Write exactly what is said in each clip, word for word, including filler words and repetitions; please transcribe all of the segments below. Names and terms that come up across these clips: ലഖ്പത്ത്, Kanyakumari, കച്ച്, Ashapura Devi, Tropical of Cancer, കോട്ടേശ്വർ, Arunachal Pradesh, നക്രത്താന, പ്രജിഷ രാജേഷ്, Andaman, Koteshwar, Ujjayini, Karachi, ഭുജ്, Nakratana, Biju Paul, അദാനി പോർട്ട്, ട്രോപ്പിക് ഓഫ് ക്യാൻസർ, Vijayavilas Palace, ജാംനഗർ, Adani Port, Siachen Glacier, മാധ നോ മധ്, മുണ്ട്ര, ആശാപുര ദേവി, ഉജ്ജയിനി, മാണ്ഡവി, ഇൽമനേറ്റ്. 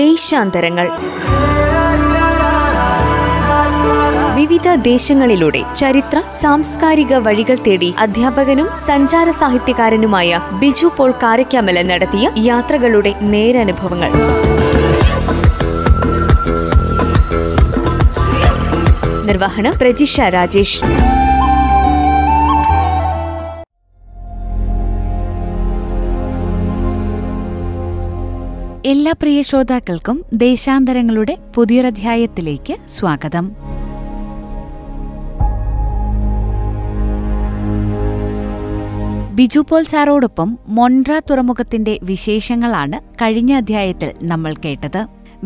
ദേശാന്തരങ്ങൾ. വിവിധ ദേശങ്ങളിലൂടെ ചരിത്ര സാംസ്കാരിക വഴികൾ തേടി അധ്യാപകനും സഞ്ചാര സാഹിത്യകാരനുമായ ബിജു പോൾ കാരയ്ക്കാമല നടത്തിയ യാത്രകളുടെ നേരനുഭവങ്ങൾ. നിർവഹണം പ്രജിഷ രാജേഷ്. എല്ലാ പ്രിയ ശ്രോതാക്കൾക്കും ദേശാന്തരങ്ങളുടെ പുതിയൊരധ്യായത്തിലേക്ക് സ്വാഗതം. ബിജു പോൾ സാറോടൊപ്പം മൊണ്ട്ര തുറമുഖത്തിന്റെ വിശേഷങ്ങളാണ് കഴിഞ്ഞ അധ്യായത്തിൽ നമ്മൾ കേട്ടത്.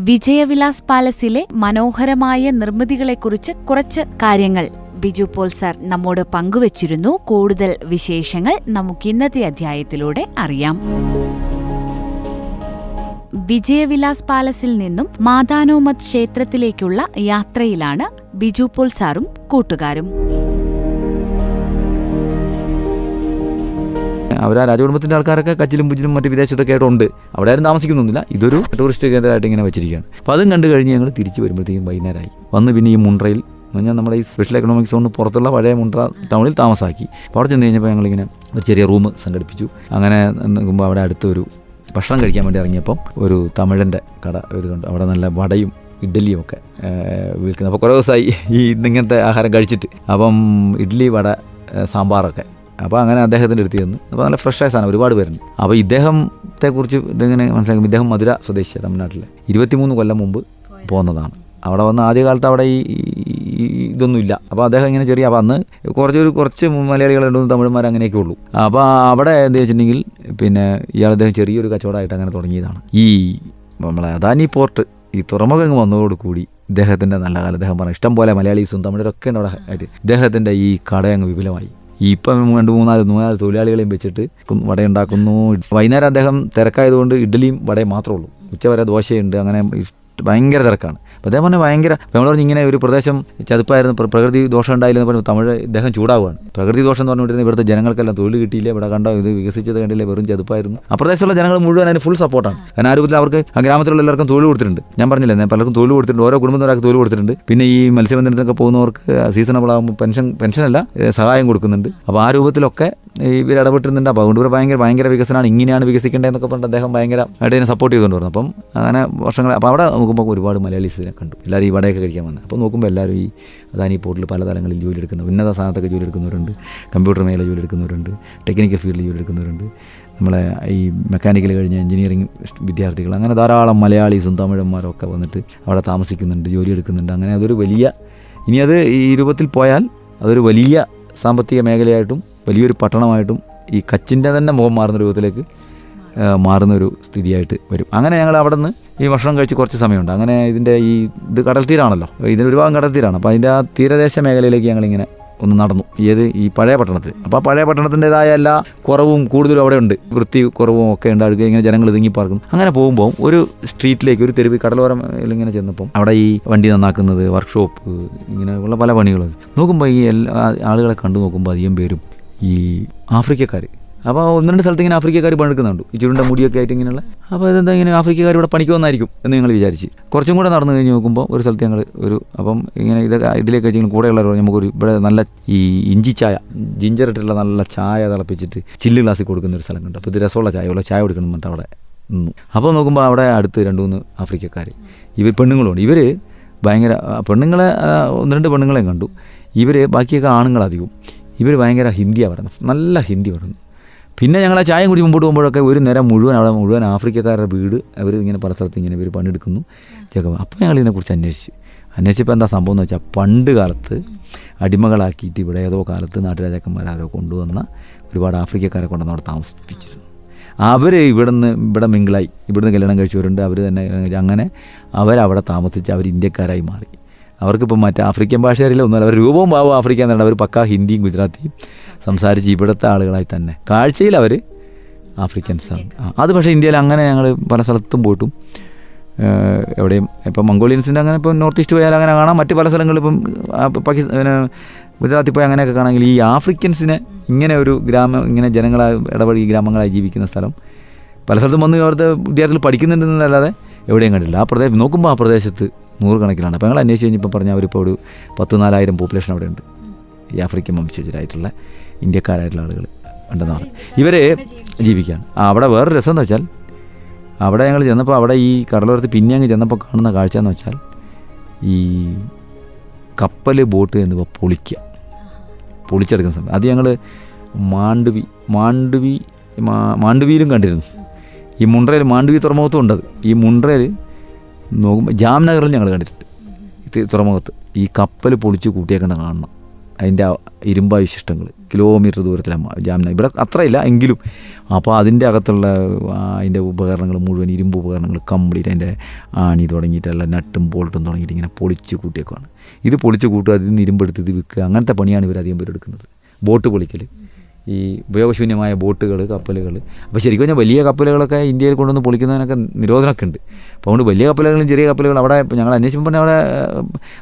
വിജയവിലാസ് പാലസിലെ മനോഹരമായ നിർമ്മിതികളെക്കുറിച്ച് കുറച്ച് കാര്യങ്ങൾ ബിജു പോൾ സാർ നമ്മോട് പങ്കുവച്ചിരുന്നു. കൂടുതൽ വിശേഷങ്ങൾ നമുക്കിന്നത്തെ അധ്യായത്തിലൂടെ അറിയാം. വിജയവിലാസ് പാലസിൽ നിന്നും മാതാ നോ മത് ക്ഷേത്രത്തിലേക്കുള്ള യാത്രയിലാണ് ബിജു പോൾ സാറും കൂട്ടുകാരും. അവർ ആ രാജകുടുംബത്തിൻ്റെ ആൾക്കാരൊക്കെ കച്ചിലും പുജിലും മറ്റ് വിദേശത്തൊക്കെ ആയിട്ടുണ്ട്. അവിടെ ആരും താമസിക്കുന്നൊന്നുമില്ല. ഇതൊരു ടൂറിസ്റ്റ് കേന്ദ്രമായിട്ട് ഇങ്ങനെ വെച്ചിരിക്കുകയാണ്. അപ്പോൾ അതും കണ്ടു കഴിഞ്ഞ് ഞങ്ങൾ തിരിച്ച് വരുമ്പോഴത്തേക്കും വൈകുന്നേരമായി വന്ന് പിന്നെ ഈ മുണ്ട്രയിൽ ഞാൻ നമ്മുടെ ഈ സ്പെഷ്യൽ എക്കണോമിക് സോണിന് പുറത്തുള്ള പഴയ മുണ്ട്ര ടൗണിൽ താമസാക്കി. അപ്പോൾ അവിടെ ചെന്ന് കഴിഞ്ഞപ്പോൾ ഞങ്ങളിങ്ങനെ ഒരു ചെറിയ റൂം സംഘടിപ്പിച്ചു. അങ്ങനെ നോക്കുമ്പോൾ അവിടെ അടുത്തൊരു ഭക്ഷണം കഴിക്കാൻ വേണ്ടി ഇറങ്ങിയപ്പം ഒരു തമിഴൻ്റെ കട ഇത് കണ്ടു. അവിടെ നല്ല വടയും ഇഡ്ഡലിയും ഒക്കെ വിൽക്കുന്നത്. അപ്പോൾ കുറേ ദിവസമായി ഈ ഇങ്ങനത്തെ ആഹാരം കഴിച്ചിട്ട്. അപ്പം ഇഡ്ഡലി വട സാമ്പാറൊക്കെ. അപ്പോൾ അങ്ങനെ അദ്ദേഹത്തിൻ്റെ അടുത്ത് ചെന്ന് അപ്പോൾ നല്ല ഫ്രഷായ സാധനം ഒരുപാട് പേരുണ്ട്. അപ്പോൾ ഇദ്ദേഹത്തെക്കുറിച്ച് ഇതെങ്ങനെ മനസ്സിലാക്കും? ഇദ്ദേഹം മധുര സ്വദേശിയാണ്, തമിഴ്നാട്ടിലെ. ഇരുപത്തിമൂന്ന് കൊല്ലം മുമ്പ് പോകുന്നതാണ്. അവിടെ വന്ന് ആദ്യകാലത്ത് അവിടെ ഈ ഇതൊന്നുമില്ല. അപ്പോൾ അദ്ദേഹം ഇങ്ങനെ ചെറിയ അപ്പോൾ അന്ന് കുറച്ചൊരു കുറച്ച് മലയാളികളുണ്ടെന്ന് തമിഴന്മാർ അങ്ങനെയൊക്കെ ഉള്ളൂ. അപ്പോൾ അവിടെ എന്താ വെച്ചിട്ടുണ്ടെങ്കിൽ പിന്നെ ഇയാൾ അദ്ദേഹം ചെറിയൊരു കച്ചവടമായിട്ട് അങ്ങനെ തുടങ്ങിയതാണ്. ഈ നമ്മളെ അദാനി പോർട്ട് ഈ തുറമുഖം വന്നതോടുകൂടി ഇദ്ദേഹത്തിൻ്റെ നല്ല കാലം അദ്ദേഹം പറഞ്ഞ ഇഷ്ടം പോലെ മലയാളീസും തമിഴരൊക്കെ ഉണ്ട് അവിടെ ആയിട്ട്. ഇദ്ദേഹത്തിൻ്റെ ഈ കടയങ്ങ് വിപുലമായി. ഇപ്പം രണ്ട് മൂന്നാല് മൂന്നാല് തൊഴിലാളികളെയും വെച്ചിട്ട് വടയുണ്ടാക്കുന്നു. വൈകുന്നേരം അദ്ദേഹം തിരക്കായതുകൊണ്ട് ഇഡ്ഡലിയും വടയും മാത്രമേ ഉള്ളൂ. ഉച്ചവരെ ദോശയുണ്ട്. അങ്ങനെ ഭയങ്കര തിരക്കാണ്. അപ്പോൾ അദ്ദേഹം പറഞ്ഞാൽ ഭയങ്കര നമ്മൾ പറഞ്ഞ് ഇങ്ങനെ ഒരു പ്രദേശം ചതുപ്പായിരുന്നു, പ്രകൃതി ദോഷം ഉണ്ടായില്ലെന്ന് പറഞ്ഞ് തമിഴ് ഇദ്ദേഹം ചൂടാവുകയാണ്. പ്രകൃതി ദോഷം എന്ന് പറഞ്ഞുകൊണ്ടിരുന്ന ഇവിടുത്തെ ജനങ്ങൾക്കെല്ലാം തൊഴിൽ കിട്ടിയില്ല, ഇവിടെ കണ്ട ഇത് വികസിച്ചത് കണ്ടില്ല, വെറും ചതുപ്പായിരുന്നു. ആ പ്രദേശത്തുള്ള ജനങ്ങൾ മുഴുവൻ അതിന് ഫുൾ സപ്പോർട്ടാണ്. കാരണം ആ രൂപത്തിൽ അവർക്ക് ആ ഗ്രാമത്തിലുള്ള എല്ലാവർക്കും തൊഴിൽ കൊടുത്തിട്ടുണ്ട്. ഞാൻ പറഞ്ഞില്ലേ, ഞാൻ പലർക്കും തൊഴിൽ കൊടുത്തിട്ടുണ്ട്, ഓരോ കുടുംബത്തിനൊക്കെ തൊഴിൽ കൊടുത്തിട്ടുണ്ട്. പിന്നെ ഈ മത്സ്യബന്ധനത്തിനൊക്കെ പോകുന്നവർക്ക് സീസണബിൾ ആകുമ്പോൾ പെൻഷൻ പെൻഷനല്ല സഹായം കൊടുക്കുന്നുണ്ട്. അപ്പോൾ ആ രൂപത്തിലൊക്കെ ഇവർ ഇടപെട്ടിരുന്നുണ്ട്. അപ്പോൾ അതുകൊണ്ട് ഇവർ ഭയങ്കര ഭയങ്കര വികസനമാണ്, ഇങ്ങനെയാണ് വികസിക്കേണ്ടതെന്നൊക്കെ പറഞ്ഞിട്ട് അദ്ദേഹം ഭയങ്കര ആയിട്ട് ഇതിനെ സപ്പോർട്ട് ചെയ്തുകൊണ്ട് പറഞ്ഞു. അപ്പം അങ്ങനെ വർഷങ്ങൾ അപ്പോൾ അവിടെ നോക്കുമ്പോൾ ഒരുപാട് മലയാളീസിനെ കണ്ടു. എല്ലാവരും ഈ വടയൊക്കെ കഴിക്കാൻ വന്നത്. അപ്പോൾ നോക്കുമ്പോൾ എല്ലാവരും ഈ അദാനി പോർട്ടിൽ പല തലങ്ങളിൽ ജോലി എടുക്കുന്ന ഉന്നത സ്ഥാനത്തൊക്കെ ജോലി എടുക്കുന്നവരുണ്ട്, കമ്പ്യൂട്ടർ മേഖല ജോലി എടുക്കുന്നവരുണ്ട്, ടെക്നിക്കൽ ഫീൽഡിൽ ജോലി എടുക്കുന്നവരുണ്ട്, നമ്മളെ ഈ മെക്കാനിക്കൽ കഴിഞ്ഞ എഞ്ചിനീയറിംഗ് വിദ്യാർത്ഥികൾ, അങ്ങനെ ധാരാളം മലയാളീസും തമിഴന്മാരൊക്കെ വന്നിട്ട് അവിടെ താമസിക്കുന്നുണ്ട്, ജോലി എടുക്കുന്നുണ്ട്. അങ്ങനെ അതൊരു വലിയ ഇനി അത് ഈ രൂപത്തിൽ പോയാൽ അതൊരു വലിയ സാമ്പത്തിക മേഖലയായിട്ടും വലിയൊരു പട്ടണമായിട്ടും ഈ കച്ചിൻ്റെ തന്നെ മുഖം മാറുന്ന രൂപത്തിലേക്ക് മാറുന്നൊരു സ്ഥിതിയായിട്ട് വരും. അങ്ങനെ ഞങ്ങൾ അവിടെ നിന്ന് ഈ ഭക്ഷണം കഴിച്ച് കുറച്ച് സമയമുണ്ട്. അങ്ങനെ ഇതിൻ്റെ ഈ ഇത് കടൽ തീരാണല്ലോ, ഇതിന് ഒരുപാട് കടൽ തീരാണ്. അപ്പോൾ അതിൻ്റെ ആ തീരദേശ മേഖലയിലേക്ക് ഞങ്ങളിങ്ങനെ ഒന്ന് നടന്നു, ഏത് ഈ പഴയ പട്ടണത്തിൽ. അപ്പോൾ ആ പഴയ പട്ടണത്തിൻ്റെതായ എല്ലാ കുറവും കൂടുതലും അവിടെ ഉണ്ട്, വൃത്തി കുറവും ഒക്കെ ഉണ്ട്. അടുക്കുക ഇങ്ങനെ ജനങ്ങൾ തിങ്ങി പാർക്കും. അങ്ങനെ പോകുമ്പോൾ ഒരു സ്ട്രീറ്റിലേക്ക്, ഒരു തെരുവ് കടലോരം ഇങ്ങനെ ചെന്നപ്പം അവിടെ ഈ വണ്ടി നന്നാക്കുന്നത്, വർക്ക്ഷോപ്പ്, ഇങ്ങനെയുള്ള പല പണികളും നോക്കുമ്പോൾ ഈ എല്ലാ ആളുകളെ കണ്ടു നോക്കുമ്പോൾ അധികം പേരും ഈ ആഫ്രിക്കക്കാർ. അപ്പോൾ ഒന്ന് രണ്ട് സ്ഥലത്ത് ഇങ്ങനെ ആഫ്രിക്കക്കാർ പണിയെടുക്കുന്നുണ്ട്, ചുരുണ്ട മുടിയൊക്കെ ആയിട്ട് ഇങ്ങനെയുള്ള. അപ്പോൾ അതെന്താ ഇങ്ങനെ ആഫ്രിക്കക്കാർ ഇവിടെ പണിക്ക് വന്നായിരിക്കും എന്ന് ഞങ്ങൾ വിചാരിച്ച് കുറച്ചും കൂടെ നടന്നു കഴിഞ്ഞ് നോക്കുമ്പോൾ ഒരു സ്ഥലത്ത് ഞങ്ങൾ ഒരു അപ്പം ഇങ്ങനെ ഇതൊക്കെ ഇതിലേക്ക് വെച്ച് കൂടെയുള്ളവർ നമുക്കൊരു ഇവിടെ നല്ല ഈ ഇഞ്ചി ചായ, ജിഞ്ചർ ഇട്ടിട്ടുള്ള നല്ല ചായ തിളപ്പിച്ചിട്ട് ചില്ല് ഗ്ലാസ്സിൽ കൊടുക്കുന്ന ഒരു സ്ഥലം കണ്ടു. അപ്പോൾ ഇത് രസമുള്ള ചായ, ഉള്ള ചായ കൊടുക്കണം എന്നിട്ട് അവിടെ നിന്നു. അപ്പോൾ നോക്കുമ്പോൾ അവിടെ അടുത്ത് രണ്ട് മൂന്ന് ആഫ്രിക്കക്കാർ, ഇവർ പെണ്ണുങ്ങളുണ്ട്. ഇവർ ഭയങ്കര പെണ്ണുങ്ങളെ ഒന്ന് രണ്ട് പെണ്ണുങ്ങളെയും കണ്ടു. ഇവർ ബാക്കിയൊക്കെ ആണുങ്ങളധികവും. ഇവർ ഭയങ്കര ഹിന്ദിയാണ് പറയുന്നത്, നല്ല ഹിന്ദി പറയുന്നു. പിന്നെ ഞങ്ങൾ ആ ചായം കുടിച്ച് മുമ്പോട്ട് പോകുമ്പോഴൊക്കെ ഒരു നേരം മുഴുവൻ അവിടെ മുഴുവൻ ആഫ്രിക്കക്കാരുടെ വീട്, അവർ ഇങ്ങനെ പല സ്ഥലത്ത് ഇങ്ങനെ ഇവർ പണിയെടുക്കുന്നു കേൾക്കുമ്പോൾ. അപ്പോൾ ഞങ്ങൾ ഇതിനെക്കുറിച്ച് അന്വേഷിച്ചു അന്വേഷിച്ചപ്പോൾ എന്താ സംഭവം എന്ന് വെച്ചാൽ പണ്ട് കാലത്ത് അടിമകളാക്കിയിട്ട് ഇവിടെ ഏതോ കാലത്ത് നാട്ടുരാജാക്കന്മാരോ കൊണ്ടുവന്ന ഒരുപാട് ആഫ്രിക്കക്കാരെ കൊണ്ടുവന്ന് അവിടെ താമസിപ്പിച്ചിരുന്നു. അവർ ഇവിടെ നിന്ന് ഇവിടെ മിങ്കിളായി, ഇവിടുന്ന് കല്യാണം കഴിച്ചവരുണ്ട്, അവർ തന്നെ അങ്ങനെ അവരവിടെ താമസിച്ച് അവർ ഇന്ത്യക്കാരായി മാറി. അവർക്കിപ്പോൾ മറ്റേ ആഫ്രിക്കൻ ഭാഷ അറിയില്ല, ഒന്നുമല്ല, അവർ രൂപവും ഭാവവും ആഫ്രിക്ക എന്നാണ്. അവർ പക്കാ ഹിന്ദിയും ഗുജറാത്തിയും സംസാരിച്ച് ഇവിടുത്തെ ആളുകളായി തന്നെ കാഴ്ചയിൽ അവർ ആഫ്രിക്കൻസാണ്. അത് പക്ഷേ ഇന്ത്യയിൽ അങ്ങനെ ഞങ്ങൾ പല സ്ഥലത്തും പോയിട്ടും എവിടെയും ഇപ്പം മംഗോളിയൻസിൻ്റെ അങ്ങനെ ഇപ്പോൾ നോർത്ത് ഈസ്റ്റ് പോയാൽ അങ്ങനെ കാണാം, മറ്റ് പല സ്ഥലങ്ങളിൽ ഇപ്പം പാകിസ്ഥാൻ ഗുജറാത്തിൽ പോയി അങ്ങനെയൊക്കെ കാണാമെങ്കിൽ ഈ ആഫ്രിക്കൻസിനെ ഇങ്ങനെ ഒരു ഗ്രാമം ഇങ്ങനെ ജനങ്ങളായി ഇടപഴകി ഗ്രാമങ്ങളായി ജീവിക്കുന്ന സ്ഥലം പല സ്ഥലത്തും വന്ന് അവരുടെ വിദ്യാർത്ഥികൾ പഠിക്കുന്നുണ്ടെന്നല്ലാതെ എവിടെയും കണ്ടില്ല. ആ പ്രദേശം നോക്കുമ്പോൾ ആ പ്രദേശത്ത് നൂറുകണക്കിലാണ്. അപ്പോൾ ഞങ്ങൾ അന്വേഷിച്ച് കഴിഞ്ഞപ്പോൾ പറഞ്ഞാൽ അവരിപ്പോൾ ഒരു പത്ത് നാലായിരം പോപ്പുലേഷൻ അവിടെ ഉണ്ട്, ഈ ആഫ്രിക്കൻ വംശജരായിട്ടുള്ള ഇന്ത്യക്കാരായിട്ടുള്ള ആളുകൾ ഉണ്ടെന്ന് പറഞ്ഞു. ഇവരെ ജീവിക്കുകയാണ് അവിടെ. വേറൊരു രസം എന്ന് വെച്ചാൽ അവിടെ ഞങ്ങൾ ചെന്നപ്പോൾ അവിടെ ഈ കടലോരത്ത് പിന്നെ അങ്ങ് ചെന്നപ്പോൾ കാണുന്ന കാഴ്ച എന്ന് വെച്ചാൽ ഈ കപ്പൽ ബോട്ട് എന്നിവ പൊളിക്കുക, പൊളിച്ചെടുക്കുന്ന സമയം. അത് ഞങ്ങൾ മാണ്ഡവി മാണ്ഡവി മാണ്ഡവിയിലും കണ്ടിരുന്നു. ഈ മുണ്ട്രയിൽ മാണ്ഡവി തുറമുഖത്തും ഉണ്ടത്. ഈ മുണ്ട്രയിൽ നോക്കുമ്പോൾ ജാംനഗറിൽ ഞങ്ങൾ കണ്ടിട്ടുണ്ട് ഇത് തുറമുഖത്ത് ഈ കപ്പൽ പൊളിച്ച് കൂട്ടിയേക്കുന്ന കാണണം. അതിൻ്റെ ഇരുമ്പാവിശിഷ്ടങ്ങൾ കിലോമീറ്റർ ദൂരത്തിലാണ് ജാംനഗർ. ഇവിടെ അത്രയില്ല എങ്കിലും. അപ്പോൾ അതിൻ്റെ അകത്തുള്ള അതിൻ്റെ ഉപകരണങ്ങൾ മുഴുവൻ ഇരുമ്പ് ഉപകരണങ്ങൾ കംപ്ലീറ്റ് അതിൻ്റെ ആണി തുടങ്ങിയിട്ടുള്ള നട്ടും ബോൾട്ടും തുടങ്ങിയിട്ട് ഇങ്ങനെ പൊളിച്ച് കൂട്ടിയേക്കുവാണ്. ഇത് പൊളിച്ച് കൂട്ടുക, അതിൽ നിന്ന് ഇരുമ്പെടുത്ത് ഇത് വിൽക്കുക, അങ്ങനത്തെ പണിയാണ് ഇവർ അധികം പേരെടുക്കുന്നത്. ബോട്ട് പൊളിക്കൽ, ഈ ഉപയോഗശൂന്യമായ ബോട്ടുകൾ, കപ്പലുകൾ. അപ്പോൾ ശരിക്കും പറഞ്ഞാൽ വലിയ കപ്പലുകളൊക്കെ ഇന്ത്യയിൽ കൊണ്ടുവന്ന് പൊളിക്കുന്നതിനൊക്കെ നിരോധനമൊക്കെ ഉണ്ട്. അപ്പോൾ അതുകൊണ്ട് വലിയ കപ്പലുകളും ചെറിയ കപ്പലുകളും അവിടെ ഞങ്ങൾ അന്വേഷിക്കുമ്പോൾ തന്നെ അവിടെ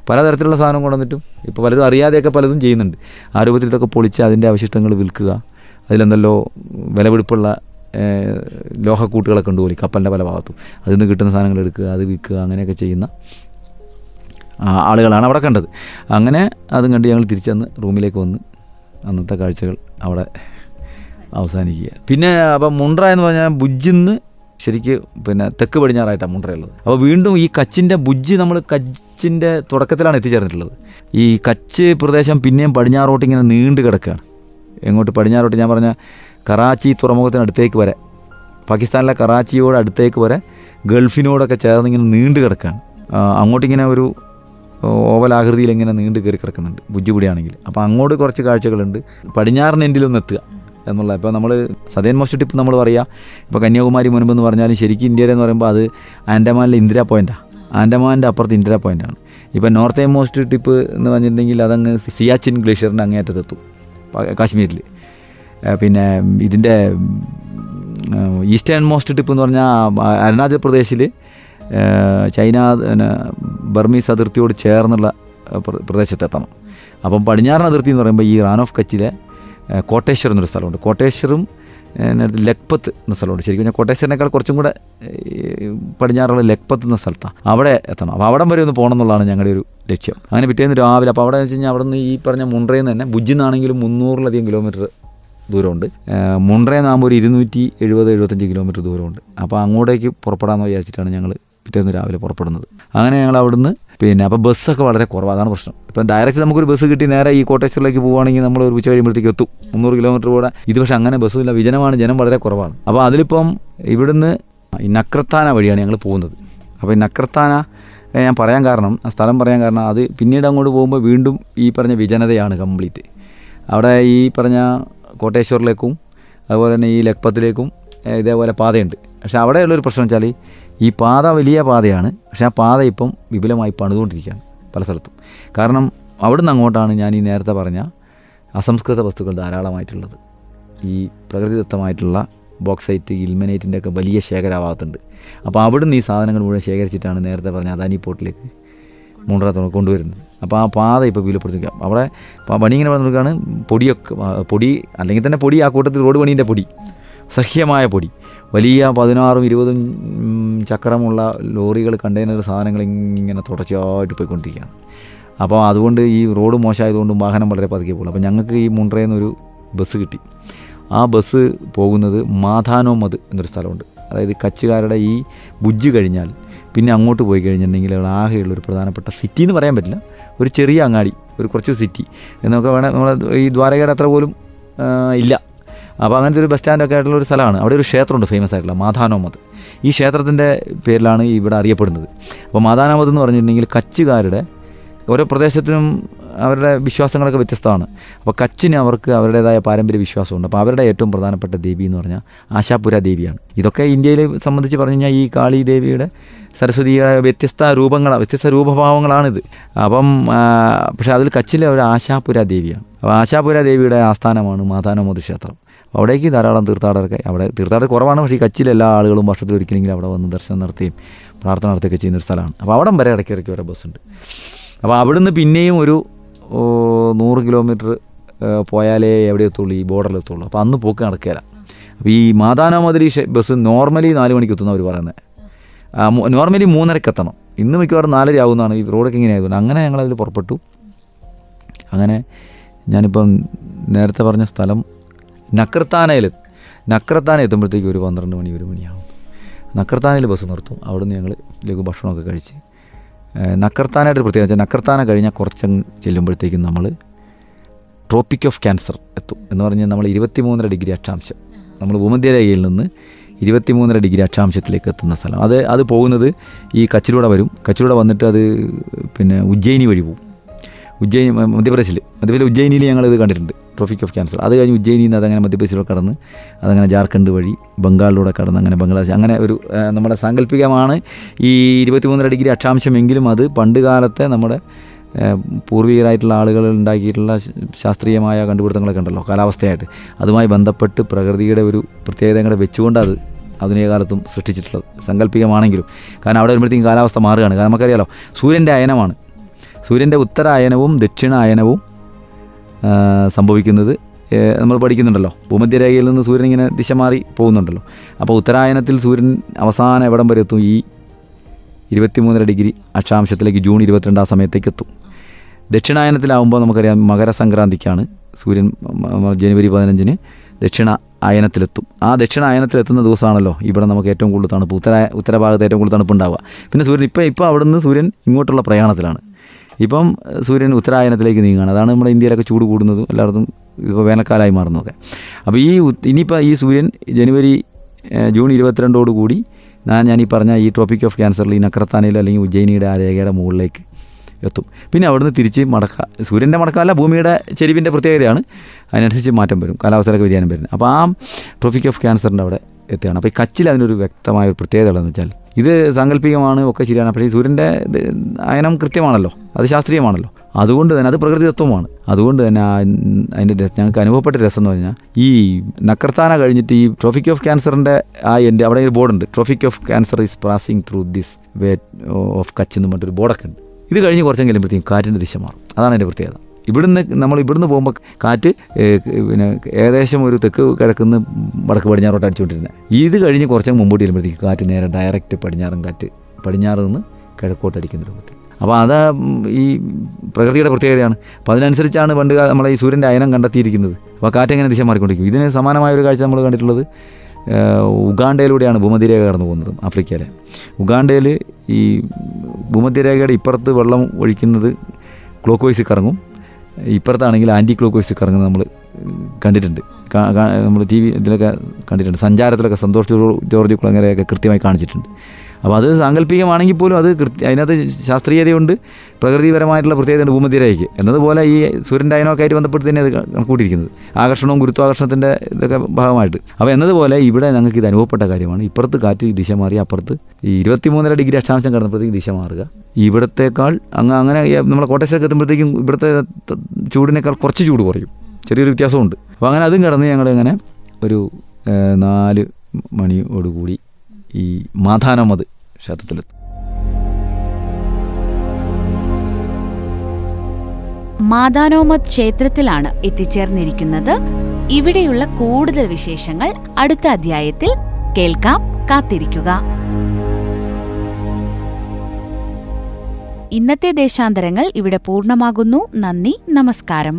പലതരത്തിലുള്ള സാധനം കൊണ്ടുവന്നിട്ടും ഇപ്പോൾ പലതും അറിയാതെയൊക്കെ പലതും ചെയ്യുന്നുണ്ട്. ആ രൂപത്തിൽ ഇതൊക്കെ പൊളിച്ച് അതിൻ്റെ അവശിഷ്ടങ്ങൾ വിൽക്കുക. അതിലെന്തല്ലോ വിലപിടിപ്പുള്ള ലോഹക്കൂട്ടുകളൊക്കെ ഉണ്ട് പോലും കപ്പലിൻ്റെ പല ഭാഗത്തും. അതിൽ നിന്ന് കിട്ടുന്ന സാധനങ്ങൾ എടുക്കുക, അത് വിൽക്കുക, അങ്ങനെയൊക്കെ ചെയ്യുന്ന ആളുകളാണ് അവിടെ കണ്ടത്. അങ്ങനെ അതും കണ്ട് ഞങ്ങൾ തിരിച്ചന്ന് റൂമിലേക്ക് വന്ന് അന്നത്തെ കാഴ്ചകൾ അവിടെ അവസാനിക്കുക. പിന്നെ അപ്പം മുണ്ട്ര എന്ന് പറഞ്ഞാൽ ഭുജിന്ന് ശരിക്ക് പിന്നെ തെക്ക് പടിഞ്ഞാറായിട്ടാണ് മുണ്ട്രയുള്ളത്. അപ്പോൾ വീണ്ടും ഈ കച്ചിൻ്റെ ഭുജ് നമ്മൾ കച്ചിൻ്റെ തുടക്കത്തിലാണ് എത്തിച്ചേർന്നിട്ടുള്ളത്. ഈ കച്ച് പ്രദേശം പിന്നെയും പടിഞ്ഞാറോട്ട് ഇങ്ങനെ നീണ്ടു കിടക്കുകയാണ്. എങ്ങോട്ട് പടിഞ്ഞാറോട്ട് ഞാൻ പറഞ്ഞ കറാച്ചി തുറമുഖത്തിനടുത്തേക്ക് വരെ, പാകിസ്ഥാനിലെ കറാച്ചിയോട് അടുത്തേക്ക് വരെ ഗൾഫിനോടൊക്കെ ചേർന്ന് ഇങ്ങനെ നീണ്ടു കിടക്കുകയാണ്. അങ്ങോട്ടിങ്ങനെ ഒരു ഓവലാകൃതിയിൽ ഇങ്ങനെ നീണ്ടു കയറി കിടക്കുന്നുണ്ട് ഭുജുപുടിയാണെങ്കിൽ. അപ്പോൾ അങ്ങോട്ട് കുറച്ച് കാഴ്ചകളുണ്ട്. പടിഞ്ഞാറൻ എൻഡിലൊന്ന് എത്തുക എന്നുള്ള, ഇപ്പോൾ നമ്മൾ സദേൺ മോസ്റ്റ് ടിപ്പ് നമ്മൾ പറയുക, ഇപ്പോൾ കന്യാകുമാരി മുൻപെന്ന് പറഞ്ഞാലും ശരിക്കും ഇന്ത്യയിലെന്ന് പറയുമ്പോൾ അത് ആൻഡമാനിലെ ഇന്ദിര പോയിൻ്റാണ്. ആൻഡമാൻ്റെ അപ്പുറത്ത് ഇന്ദിര പോയിൻ്റാണ്. ഇപ്പോൾ നോർത്ത് മോസ്റ്റ് ടിപ്പ് എന്ന് പറഞ്ഞിട്ടുണ്ടെങ്കിൽ അതങ്ങ് സിയാച്ചിൻ ഗ്ലേഷ്യറിൻ്റെ അങ്ങേയറ്റത്തെത്തും കാശ്മീരിൽ. പിന്നെ ഇതിൻ്റെ ഈസ്റ്റേൺ മോസ്റ്റ് ടിപ്പ് എന്ന് പറഞ്ഞാൽ അരുണാചൽ പ്രദേശിൽ ചൈന ബർമീസ് അതിർത്തിയോട് ചേർന്നുള്ള പ്രദേശത്തെത്തണം. അപ്പം പടിഞ്ഞാറൻ അതിർത്തി എന്ന് പറയുമ്പോൾ ഈ റാൻ ഓഫ് കച്ചിലെ കോട്ടേശ്വർ എന്നൊരു സ്ഥലമുണ്ട്. കോട്ടേശ്വറും ലഖ്പത്ത് എന്ന സ്ഥലമുണ്ട്. ശരിക്കും പറഞ്ഞാൽ കോട്ടേശ്വറിനേക്കാൾ കുറച്ചും കൂടെ പടിഞ്ഞാറുള്ള ലഖ്പത്ത് എന്ന സ്ഥലത്താണ്, അവിടെ എത്തണം. അപ്പോൾ അവിടം വരെ ഒന്ന് പോകണം എന്നുള്ളതാണ് ഞങ്ങളുടെ ഒരു ലക്ഷ്യം. അങ്ങനെ പിറ്റേന്ന് രാവിലെ, അപ്പോൾ അവിടെ വെച്ച് കഴിഞ്ഞാൽ അവിടെ നിന്ന് ഈ പറഞ്ഞ മുണ്ട്രയിൽ നിന്ന് തന്നെ ഭുജിന്നാണെങ്കിലും മുന്നൂറിലധികം കിലോമീറ്റർ ദൂരമുണ്ട്. മുണ്ട്രയെന്നാകുമ്പോൾ ഒരു ഇരുന്നൂറ്റി എഴുപത് എഴുപത്തഞ്ച് കിലോമീറ്റർ ദൂരമുണ്ട്. അപ്പോൾ അങ്ങോട്ടേക്ക് പുറപ്പെടാമെന്ന് വിചാരിച്ചിട്ടാണ് ഞങ്ങൾ പിറ്റേന്ന് രാവിലെ പുറപ്പെടുന്നത്. അങ്ങനെ ഞങ്ങൾ അവിടുന്ന് പിന്നെ അപ്പോൾ ബസ്സൊക്കെ വളരെ കുറവാണ്, അതാണ് പ്രശ്നം. ഇപ്പം ഡയറക്റ്റ് നമുക്കൊരു ബസ് കിട്ടി നേരെ ഈ കോട്ടേശ്വറിലേക്ക് പോകുകയാണെങ്കിൽ നമ്മൾ ഒരു ഉച്ച കഴിയുമ്പോഴത്തേക്ക് എത്തും, മുന്നൂറ് കിലോമീറ്റർ കൂടെ. ഇത് പക്ഷേ അങ്ങനെ ബസ്സുമില്ല, വിജനമാണ്, ജനം വളരെ കുറവാണ്. അപ്പോൾ അതിലിപ്പം ഇവിടുന്ന് ഈ നക്രത്താന വഴിയാണ് ഞങ്ങൾ പോകുന്നത്. അപ്പോൾ ഈ നക്രത്താന ഞാൻ പറയാൻ കാരണം, ആ സ്ഥലം പറയാൻ കാരണം, അത് പിന്നീട് അങ്ങോട്ട് പോകുമ്പോൾ വീണ്ടും ഈ പറഞ്ഞ വിജനതയാണ് കംപ്ലീറ്റ്. അവിടെ ഈ പറഞ്ഞ കോട്ടേശ്വറിലേക്കും അതുപോലെ തന്നെ ഈ ലഖ്പത്തിലേക്കും ഇതേപോലെ പാതയുണ്ട്. പക്ഷേ അവിടെയുള്ളൊരു പ്രശ്നം വെച്ചാൽ ഈ പാത വലിയ പാതയാണ്, പക്ഷേ ആ പാത ഇപ്പം വിപുലമായി പണിതുകൊണ്ടിരിക്കുകയാണ് പല സ്ഥലത്തും. കാരണം അവിടുന്ന് അങ്ങോട്ടാണ് ഞാൻ ഈ നേരത്തെ പറഞ്ഞ അസംസ്കൃത വസ്തുക്കൾ ധാരാളമായിട്ടുള്ളത്. ഈ പ്രകൃതിദത്തമായിട്ടുള്ള ബോക്സൈറ്റ്, ഇൽമനേറ്റിൻ്റെ ഒക്കെ വലിയ ശേഖരാഭാഗത്തുണ്ട്. അപ്പോൾ അവിടുന്ന് ഈ സാധനങ്ങൾ മുഴുവൻ ശേഖരിച്ചിട്ടാണ് നേരത്തെ പറഞ്ഞ അദാനി പോർട്ടിലേക്ക് മുണ്ട്ര കൊണ്ടുവരുന്നത്. അപ്പോൾ ആ പാത ഇപ്പോൾ വിപുലപ്പെടുത്തി അവിടെ പണി ഇങ്ങനെ പറഞ്ഞാണ്. പൊടിയൊക്കെ പൊടി അല്ലെങ്കിൽ തന്നെ പൊടി ആ കൂട്ടത്തിൽ റോഡ് പണീൻ്റെ പൊടി, സഹ്യമായ പൊടി, വലിയ പതിനാറും ഇരുപതും ചക്രമുള്ള ലോറികൾ കണ്ടെയ്നർ സാധനങ്ങൾ ഇങ്ങനെ തുടർച്ചയായിട്ട് പോയിക്കൊണ്ടിരിക്കുകയാണ്. അപ്പോൾ അതുകൊണ്ട് ഈ റോഡ് മോശമായതുകൊണ്ടും വാഹനം വളരെ പതുക്കെ പോകും. അപ്പോൾ ഞങ്ങൾക്ക് ഈ മുണ്ട്രയിൽ നിന്നൊരു ബസ് കിട്ടി. ആ ബസ് പോകുന്നത് മാധാ നോ മധ് എന്നൊരു സ്ഥലമുണ്ട്. അതായത് കച്ചുകാരുടെ ഈ ഭുജ് കഴിഞ്ഞാൽ പിന്നെ അങ്ങോട്ട് പോയി കഴിഞ്ഞിട്ടുണ്ടെങ്കിൽ ആകെയുള്ളൊരു പ്രധാനപ്പെട്ട സിറ്റി എന്ന് പറയാൻ പറ്റില്ല, ഒരു ചെറിയ അങ്ങാടി, ഒരു കുറച്ച് സിറ്റി എന്നൊക്കെ വേണേൽ നമ്മളെ ഈ ദ്വാരകയുടെ അത്ര പോലും ഇല്ല. അപ്പോൾ അങ്ങനത്തെ ഒരു ബസ് സ്റ്റാൻഡൊക്കെ ആയിട്ടുള്ള ഒരു സ്ഥലമാണ്. അവിടെ ഒരു ക്ഷേത്രമുണ്ട് ഫേമസ് ആയിട്ടുള്ള മാധന മോഡ്. ഈ ക്ഷേത്രത്തിൻ്റെ പേരിലാണ് ഇവിടെ അറിയപ്പെടുന്നത്. അപ്പോൾ മാധന മോഡ് എന്ന് പറഞ്ഞിട്ടുണ്ടെങ്കിൽ കച്ചുകാരുടെ, ഓരോ പ്രദേശത്തിനും അവരുടെ വിശ്വാസങ്ങളൊക്കെ വ്യത്യസ്തമാണ്. അപ്പോൾ കച്ചിന് അവർക്ക് അവരുടേതായ പാരമ്പര്യ വിശ്വാസമുണ്ട്. അപ്പോൾ അവരുടെ ഏറ്റവും പ്രധാനപ്പെട്ട ദേവി എന്ന് പറഞ്ഞാൽ ആശാപുര ദേവിയാണ്. ഇതൊക്കെ ഇന്ത്യയിൽ സംബന്ധിച്ച് പറഞ്ഞു കഴിഞ്ഞാൽ ഈ കാളി ദേവിയുടെ, സരസ്വതിയുടെ വ്യത്യസ്ത രൂപങ്ങളാണ്, വ്യത്യസ്ത രൂപഭാവങ്ങളാണിത്. അപ്പം പക്ഷേ അതിൽ കച്ചിലെ ഒരു ആശാപുര ദേവിയാണ്. അപ്പോൾ ആശാപുര ദേവിയുടെ ആസ്ഥാനമാണ് മാധ നോ മധ് ക്ഷേത്രം. അവിടേക്ക് ധാരാളം തീർത്ഥാടകരൊക്കെ, അവിടെ തീർത്ഥാടകർ കുറവാണ്, പക്ഷേ ഈ കച്ചിലെ എല്ലാ ആളുകളും വർഷത്തിലൊരിക്കലെങ്കിലും അവിടെ വന്ന് ദർശനം നടത്തുകയും പ്രാർത്ഥന നടത്തുകയൊക്കെ ചെയ്യുന്നൊരു സ്ഥലമാണ്. അപ്പോൾ അവിടം വരെ ഇടയ്ക്ക് ഇടയ്ക്ക് വരെ ബസ്സുണ്ട്. അപ്പോൾ അവിടുന്ന് പിന്നെയും ഒരു നൂറ് കിലോമീറ്റർ പോയാലേ എവിടെ എത്തുള്ളൂ, ഈ ബോർഡറിൽ എത്തുള്ളൂ. അപ്പോൾ അന്ന് പോക്ക് നടക്കുകയില്ല. അപ്പോൾ ഈ മാധ നോ മധ് ബസ് നോർമലി നാല് മണിക്ക് എത്തുന്ന അവർ പറയുന്നത് നോർമലി മൂന്നരക്ക് എത്തണം, ഇന്ന് മിക്കവാറും നാലര ആവുന്നതാണ് ഈ റോഡൊക്കെ ഇങ്ങനെ ആയതുകൊണ്ട്. അങ്ങനെ ഞങ്ങളതിൽ പുറപ്പെട്ടു. അങ്ങനെ ഞാനിപ്പം നേരത്തെ പറഞ്ഞ സ്ഥലം നക്രത്താനയിൽ നക്രത്താന എത്തുമ്പോഴത്തേക്ക് ഒരു പന്ത്രണ്ട് മണി ഒരു മണിയാവും. നക്രത്താനയിൽ ബസ് നിർത്തും. അവിടുന്ന് ഞങ്ങൾ ലഘു ഭക്ഷണമൊക്കെ കഴിച്ച് നക്രത്താനായിട്ടൊരു പ്രത്യേകത വെച്ചാൽ നക്രത്താന കഴിഞ്ഞാൽ കുറച്ചങ്ങ് ചെല്ലുമ്പോഴത്തേക്കും നമ്മൾ ട്രോപ്പിക് ഓഫ് ക്യാൻസർ എത്തും. എന്ന് പറഞ്ഞാൽ നമ്മൾ ഇരുപത്തി മൂന്നര ഡിഗ്രി അക്ഷാംശം, നമ്മൾ ഭൂമധ്യരേഖയിൽ നിന്ന് ഇരുപത്തി മൂന്നര ഡിഗ്രി അക്ഷാംശത്തിലേക്ക് എത്തുന്ന സ്ഥലം. അത് അത് പോകുന്നത് ഈ കച്ചിലൂടെ വരും. കച്ചിലൂടെ വന്നിട്ട് അത് പിന്നെ ഉജ്ജയിനി വഴി പോകും. ഉജ്ജയിനി മധ്യപ്രദേശിൽ മധ്യപ്രദേശിൽ ഉജ്ജയിനിയിൽ ഞങ്ങളിത് കണ്ടിട്ടുണ്ട്, ട്രോപ്പിക് ഓഫ് ക്യാൻസർ. അത് കഴിഞ്ഞ് ഉജ്ജയിനിയിൽ നിന്ന് അതങ്ങനെ മധ്യപ്രദേശിലൂടെ കടന്ന് അതങ്ങനെ ജാർഖണ്ഡ് വഴി ബംഗാളിലൂടെ കടന്ന് അങ്ങനെ ബംഗ്ലാദേശ്. അങ്ങനെ ഒരു നമ്മുടെ സാങ്കല്പികമാണ് ഈ ഇരുപത്തി മൂന്നര ഡിഗ്രി അക്ഷാംശമെങ്കിലും അത് പണ്ട് കാലത്തെ നമ്മുടെ പൂർവികരായിട്ടുള്ള ആളുകൾ ഉണ്ടാക്കിയിട്ടുള്ള ശാസ്ത്രീയമായ കണ്ടുപിടുത്തങ്ങളൊക്കെ ഉണ്ടല്ലോ കാലാവസ്ഥയായിട്ട്, അതുമായി ബന്ധപ്പെട്ട് പ്രകൃതിയുടെ ഒരു പ്രത്യേകതകളെ വെച്ചുകൊണ്ടത് ആധുനിക കാലത്തും സൃഷ്ടിച്ചിട്ടുള്ളത് സങ്കല്പികമാണെങ്കിലും. കാരണം അവിടെ വരുമ്പോഴത്തേക്കും കാലാവസ്ഥ മാറുകയാണ്. കാരണം നമുക്കറിയാലോ സൂര്യൻ്റെ അയനമാണ്, സൂര്യൻ്റെ ഉത്തരായനവും ദക്ഷിണായനവും സംഭവിക്കുന്നത് നമ്മൾ പഠിക്കുന്നുണ്ടല്ലോ. ഭൂമധ്യരേഖയിൽ നിന്ന് സൂര്യൻ ഇങ്ങനെ ദിശ മാറി പോകുന്നുണ്ടല്ലോ. അപ്പോൾ ഉത്തരായനത്തിൽ സൂര്യൻ അവസാനം എവിടം വരെ എത്തും? ഈ ഇരുപത്തി മൂന്നര ഡിഗ്രി അക്ഷാംശത്തിലേക്ക് ജൂൺ ഇരുപത്തിരണ്ടാം സമയത്തേക്ക് എത്തും. ദക്ഷിണായനത്തിലാവുമ്പോൾ നമുക്കറിയാം മകരസംക്രാന്തിക്കാണ് സൂര്യൻ ജനുവരി പതിനഞ്ചിന് ദക്ഷിണ അയനത്തിലെത്തും. ആ ദക്ഷിണായനത്തിലെത്തുന്ന ദിവസമാണല്ലോ ഇവിടെ നമുക്ക് ഏറ്റവും കൂടുതൽ തണുപ്പ്, ഉത്തര ഉത്തരഭാഗത്ത് ഏറ്റവും കൂടുതൽ തണുപ്പുണ്ടാവുക. പിന്നെ സൂര്യൻ ഇപ്പോൾ ഇപ്പോൾ അവിടെ നിന്ന് സൂര്യൻ ഇങ്ങോട്ടുള്ള പ്രയാണത്തിലാണ്. ഇപ്പം സൂര്യൻ ഉത്തരായനത്തിലേക്ക് നീങ്ങുകയാണ്. അതാണ് നമ്മുടെ ഇന്ത്യയിലൊക്കെ ചൂട് കൂടുന്നതും എല്ലായിടത്തും ഇപ്പോൾ വേനൽക്കാലമായി മാറുന്നതൊക്കെ. അപ്പോൾ ഈ ഇനിയിപ്പോൾ ഈ സൂര്യൻ ജനുവരി ജൂൺ ഇരുപത്തിരണ്ടോടു കൂടി ഞാൻ ഞാനീ പറഞ്ഞ ഈ ട്രോപ്പിക് ഓഫ് ക്യാൻസറിൽ ഈ നക്രത്താനയിൽ അല്ലെങ്കിൽ ഉജ്ജയിനിയുടെ ആ രേഖയുടെ മുകളിലേക്ക് എത്തും. പിന്നെ അവിടുന്ന് തിരിച്ച് മടക്ക സൂര്യൻ്റെ മടക്കമല്ല, ഭൂമിയുടെ ചെരിവിൻ്റെ പ്രത്യേകതയാണ്, അതിനനുസരിച്ച് മാറ്റം വരും, കാലാവസ്ഥയിലൊക്കെ വ്യതിയാനം വരുന്നത്. അപ്പോൾ ആ ട്രോപ്പിക് ഓഫ് ക്യാൻസറിൻ്റെ അവിടെ എത്തുകയാണ്. അപ്പോൾ ഈ കച്ചിൽ അതിനൊരു വ്യക്തമായ ഒരു പ്രത്യേകത ഉള്ളതെന്ന് വെച്ചാൽ ഇത് സാങ്കല്പികമാണ് ഒക്കെ ശരിയാണ്, പക്ഷേ സൂര്യൻ്റെ അയനം കൃത്യമാണല്ലോ, അത് ശാസ്ത്രീയമാണല്ലോ. അതുകൊണ്ട് തന്നെ അത് പ്രകൃതി തത്വമാണ്. അതുകൊണ്ട് തന്നെ അതിൻ്റെ ഞങ്ങൾക്ക് അനുഭവപ്പെട്ട രസം എന്ന് പറഞ്ഞാൽ ഈ നക്രത്താന കഴിഞ്ഞിട്ട് ഈ ട്രോപ്പിക് ഓഫ് ക്യാൻസറിൻ്റെ ആ എൻ്റെ അവിടെ ഒരു ബോർഡുണ്ട്, ട്രോപ്പിക് ഓഫ് ക്യാൻസർ is passing through this way of കച്ച് എന്ന് പറഞ്ഞിട്ടൊരു ബോർഡൊക്കെ ഉണ്ട്. ഇത് കഴിഞ്ഞ് കുറച്ചെങ്കിലും കഴിയുമ്പോഴത്തേക്കും കാറ്റിൻ്റെ ദിശ മാറും. അതാണ് അതിൻ്റെ പ്രത്യേകത. ഇവിടുന്ന് നമ്മൾ ഇവിടുന്ന് പോകുമ്പോൾ കാറ്റ് പിന്നെ ഏകദേശം ഒരു തെക്ക് കിഴക്കുന്ന് വടക്ക് പടിഞ്ഞാറോട്ട് അടിച്ചുകൊണ്ടിരുന്നത്. ഇത് കഴിഞ്ഞ് കുറച്ച് മുമ്പോട്ട് ചെല്ലുമ്പോഴത്തേക്ക് കാറ്റ് നേരെ ഡയറക്റ്റ് പടിഞ്ഞാറും കാറ്റ് പടിഞ്ഞാറ് നിന്ന് കിഴക്കോട്ട് അടിക്കുന്ന രൂപത്തിൽ. അപ്പോൾ അത് ഈ പ്രകൃതിയുടെ പ്രത്യേകതയാണ്. അപ്പോൾ അതിനനുസരിച്ചാണ് പണ്ട് നമ്മളെ ഈ സൂര്യൻ്റെ അയനം കണ്ടെത്തിയിരിക്കുന്നത്. അപ്പോൾ കാറ്റെങ്ങനെ ദിശ മാറിക്കൊണ്ടിരിക്കും. ഇതിന് സമാനമായൊരു കാഴ്ച നമ്മൾ കണ്ടിട്ടുള്ളത് ഉഗാണ്ടയിലൂടെയാണ് ഭൂമധ്യരേഖ കടന്നു പോകുന്നത്. ആഫ്രിക്കയിലെ ഉഗാണ്ടയിൽ ഈ ഭൂമധ്യരേഖയുടെ ഇപ്പുറത്ത് വെള്ളം ഒഴിക്കുന്നത് ക്ലോക്ക് വൈസ് കറങ്ങും, ഇപ്പുറത്താണെങ്കിൽ ആൻറ്റി ക്ലോക്ക് വൈസ് കറങ്ങുന്നത് നമ്മൾ കണ്ടിട്ടുണ്ട്. നമ്മൾ ടി വി ഇതിലൊക്കെ കണ്ടിട്ടുണ്ട്, സഞ്ചാരത്തിലൊക്കെ സന്തോഷ് ജോർജ് കുളങ്ങരയൊക്കെ കൃത്യമായി കാണിച്ചിട്ടുണ്ട്. അപ്പോൾ അത് സാങ്കല്പികമാണെങ്കിൽ പോലും അത് കൃത്യ അതിനകത്ത് ശാസ്ത്രീയതയുണ്ട്, പ്രകൃതിപരമായിട്ടുള്ള പ്രത്യേകതയുണ്ട് ഭൂമധ്യരേഖയ്ക്ക് എന്നതുപോലെ ഈ സൂര്യൻ്റെ അയനമൊക്കെ ആയിട്ട് ബന്ധപ്പെട്ട് തന്നെ അത് കണക്കൂട്ടിയിരിക്കുന്നത് ആകർഷണവും ഗുരുത്വാകർഷണത്തിൻ്റെ ഇതൊക്കെ ഭാഗമായിട്ട്. അപ്പോൾ എന്നതുപോലെ ഇവിടെ ഞങ്ങൾക്ക് ഇത് അനുഭവപ്പെട്ട കാര്യമാണ്. ഇപ്പുറത്ത് കാറ്റ് ദിശ മാറി അപ്പുറത്ത് ഈ ഇരുപത്തി മൂന്നര ഡിഗ്രി അക്ഷാംശം കടന്നപ്പോഴത്തേക്കും ദിശ മാറുക. ഇവിടത്തേക്കാൾ അങ്ങ് അങ്ങനെ നമ്മളെ കോട്ടേശ്വരൊക്കെ എത്തുമ്പോഴത്തേക്കും ഇവിടുത്തെ ചൂടിനേക്കാൾ കുറച്ച് ചൂട് കുറയും, ചെറിയൊരു വ്യത്യാസമുണ്ട്. അപ്പോൾ അങ്ങനെ അതും കടന്ന് ഞങ്ങളിങ്ങനെ ഒരു നാല് മണിയോടുകൂടി ഈ മധാന മദ് ക്ഷേത്രത്തിലെത്തും. മധാന മദ് ക്ഷേത്രത്തിലാണ് എത്തിച്ചേർന്നിരിക്കുന്നത്. ഇവിടെയുള്ള കൂടുതൽ വിശേഷങ്ങൾ അടുത്ത അധ്യായത്തിൽ കേൾക്കാം, കാത്തിരിക്കുക. ഇന്നത്തെ ദേശാന്തരങ്ങൾ ഇവിടെ പൂർണ്ണമാകുന്നു. നന്ദി, നമസ്കാരം.